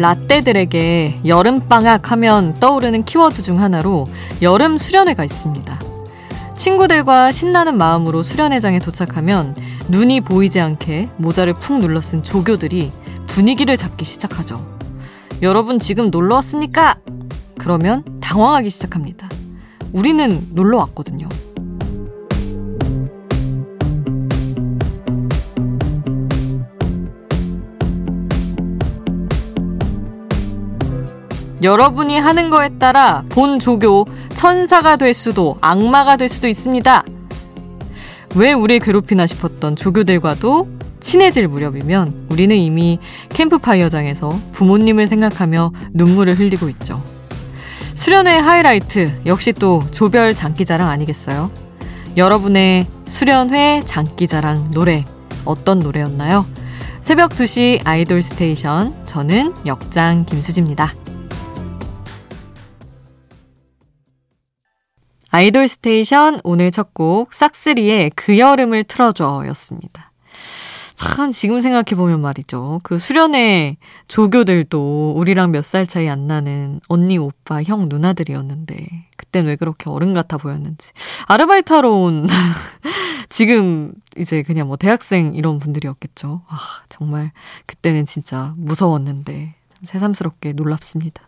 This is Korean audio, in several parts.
라떼들에게 여름방학 하면 떠오르는 키워드 중 하나로 여름 수련회가 있습니다. 친구들과 신나는 마음으로 수련회장에 도착하면 눈이 보이지 않게 모자를 푹 눌러 쓴 조교들이 분위기를 잡기 시작하죠. 여러분 지금 놀러 왔습니까? 그러면 당황하기 시작합니다. 우리는 놀러 왔거든요. 여러분이 하는 거에 따라 본 조교 천사가 될 수도 악마가 될 수도 있습니다. 왜 우리를 괴롭히나 싶었던 조교들과도 친해질 무렵이면 우리는 이미 캠프파이어장에서 부모님을 생각하며 눈물을 흘리고 있죠. 수련회 하이라이트 역시 또 조별 장기자랑 아니겠어요? 여러분의 수련회 장기자랑 노래 어떤 노래였나요? 새벽 2시 아이돌 스테이션, 저는 역장 김수지입니다. 아이돌 스테이션 오늘 첫 곡 싹쓰리의 그 여름을 틀어줘 였습니다. 참 지금 생각해보면 말이죠. 그 수련회 조교들도 우리랑 몇 살 차이 안 나는 언니, 오빠, 형, 누나들이었는데 그땐 왜 그렇게 어른 같아 보였는지. 아르바이트 하러 온 지금 이제 그냥 뭐 대학생 이런 분들이었겠죠. 아, 정말 그때는 진짜 무서웠는데 참 새삼스럽게 놀랍습니다.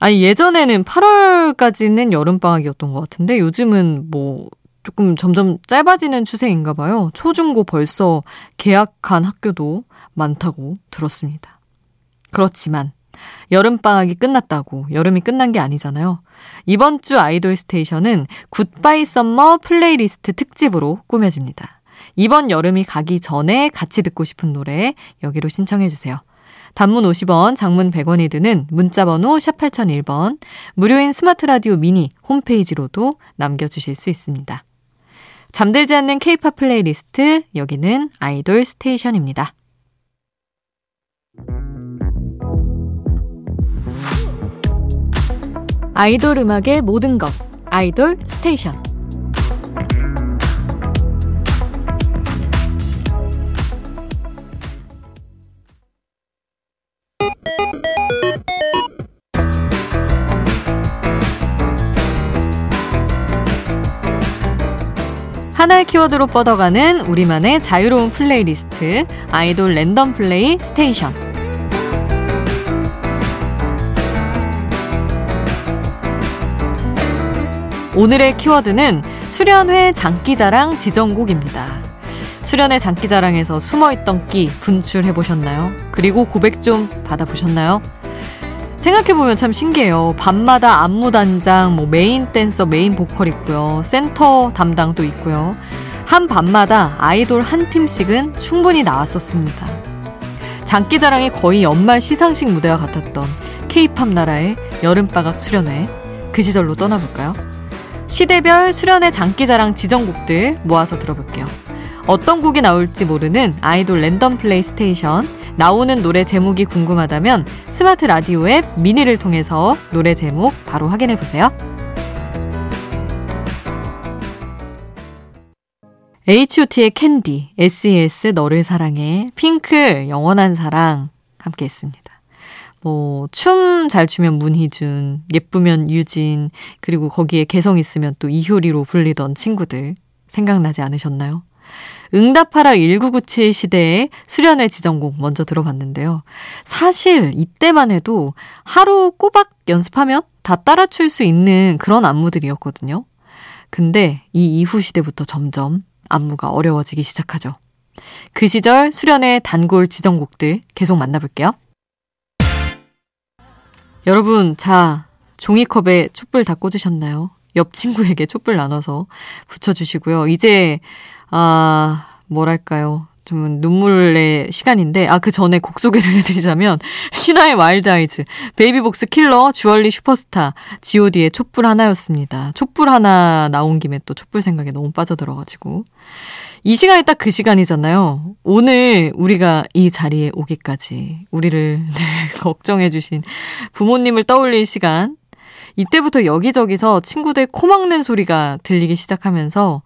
아니, 예전에는 8월까지는 여름방학이었던 것 같은데 요즘은 뭐 조금 점점 짧아지는 추세인가 봐요. 초중고 벌써 개학한 학교도 많다고 들었습니다. 그렇지만 여름방학이 끝났다고 여름이 끝난 게 아니잖아요. 이번 주 아이돌 스테이션은 굿바이 썸머 플레이리스트 특집으로 꾸며집니다. 이번 여름이 가기 전에 같이 듣고 싶은 노래 여기로 신청해주세요. 단문 50원, 장문 100원이 드는 문자번호 샵 8001번, 무료인 스마트라디오 미니 홈페이지로도 남겨주실 수 있습니다. 잠들지 않는 K-POP 플레이리스트, 여기는 아이돌 스테이션입니다. 아이돌 음악의 모든 것, 아이돌 스테이션. 하나의 키워드로 뻗어가는 우리만의 자유로운 플레이리스트, 아이돌 랜덤 플레이 스테이션. 오늘의 키워드는 수련회 장기자랑 지정곡입니다. 수련회 장기자랑에서 숨어있던 끼 분출해보셨나요? 그리고 고백 좀 받아보셨나요? 생각해보면 참 신기해요. 밤마다 안무 단장, 뭐 메인 댄서, 메인 보컬 있고요. 센터 담당도 있고요. 한 밤마다 아이돌 한 팀씩은 충분히 나왔었습니다. 장기자랑이 거의 연말 시상식 무대와 같았던 K-팝 나라의 여름방학 수련회. 그 시절로 떠나볼까요? 시대별 수련회 장기자랑 지정곡들 모아서 들어볼게요. 어떤 곡이 나올지 모르는 아이돌 랜덤 플레이 스테이션. 나오는 노래 제목이 궁금하다면 스마트 라디오 앱 미니를 통해서 노래 제목 바로 확인해보세요. H.O.T의 캔디, S.E.S 너를 사랑해, 핑클 영원한 사랑 함께 했습니다. 뭐 춤 잘 추면 문희준, 예쁘면 유진, 그리고 거기에 개성 있으면 또 이효리로 불리던 친구들 생각나지 않으셨나요? 응답하라 1997 시대의 수련회 지정곡 먼저 들어봤는데요. 사실 이때만 해도 하루 꼬박 연습하면 다 따라 출 수 있는 그런 안무들이었거든요. 근데 이 이후 시대부터 점점 안무가 어려워지기 시작하죠. 그 시절 수련회 단골 지정곡들 계속 만나볼게요. 여러분, 자, 종이컵에 촛불 다 꽂으셨나요? 옆 친구에게 촛불 나눠서 붙여주시고요. 이제 뭐랄까요. 좀 눈물의 시간인데, 그 전에 곡 소개를 해드리자면, 신화의 와일드아이즈, 베이비복스 킬러, 주얼리 슈퍼스타, god의 촛불 하나였습니다. 촛불 하나 나온 김에 또 촛불 생각에 너무 빠져들어가지고. 이 시간이 딱 그 시간이잖아요. 오늘 우리가 이 자리에 오기까지 우리를 걱정해주신 부모님을 떠올릴 시간. 이때부터 여기저기서 친구들 코 막는 소리가 들리기 시작하면서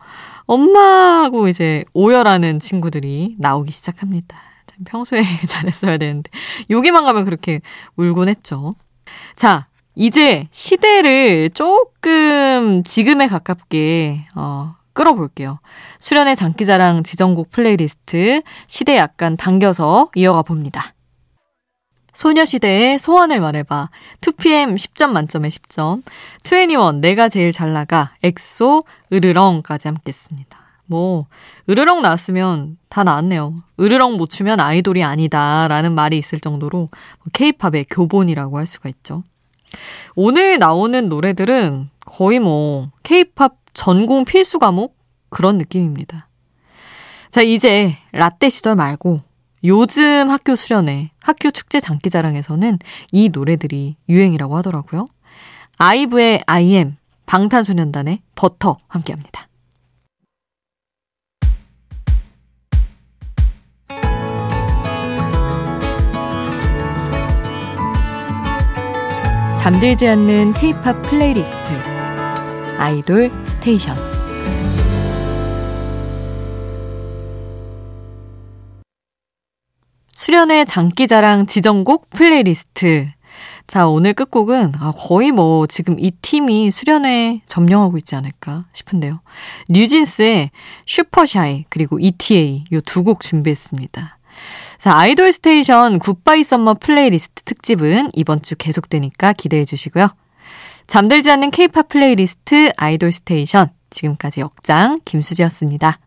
엄마하고 이제 오열하는 친구들이 나오기 시작합니다. 평소에 잘했어야 되는데 여기만 가면 그렇게 울곤 했죠. 자, 이제 시대를 조금 지금에 가깝게 끌어볼게요. 수련의 장기자랑 지정곡 플레이리스트 시대 약간 당겨서 이어가 봅니다. 소녀시대의 소원을 말해봐, 2PM 10점 만점에 10점, 2NE1 내가 제일 잘나가, 엑소 으르렁까지 함께 했습니다. 뭐 으르렁 나왔으면 다 나왔네요. 으르렁 못 추면 아이돌이 아니다 라는 말이 있을 정도로 K-팝의 교본이라고 할 수가 있죠. 오늘 나오는 노래들은 거의 뭐 K-팝 전공 필수 과목 그런 느낌입니다. 자, 이제 라떼 시절 말고 요즘 학교 수련회, 학교 축제 장기자랑에서는 이 노래들이 유행이라고 하더라고요. 아이브의 I.M, 방탄소년단의 버터 함께합니다. 잠들지 않는 K-팝 플레이리스트 아이돌 스테이션. 수련회 장기자랑 지정곡 플레이리스트. 자, 오늘 끝곡은 거의 뭐 지금 이 팀이 수련회 점령하고 있지 않을까 싶은데요. 뉴진스의 슈퍼샤이 그리고 ETA 이 두 곡 준비했습니다. 자, 아이돌 스테이션 굿바이 썸머 플레이리스트 특집은 이번 주 계속되니까 기대해 주시고요. 잠들지 않는 K-팝 플레이리스트 아이돌 스테이션, 지금까지 역장 김수지였습니다.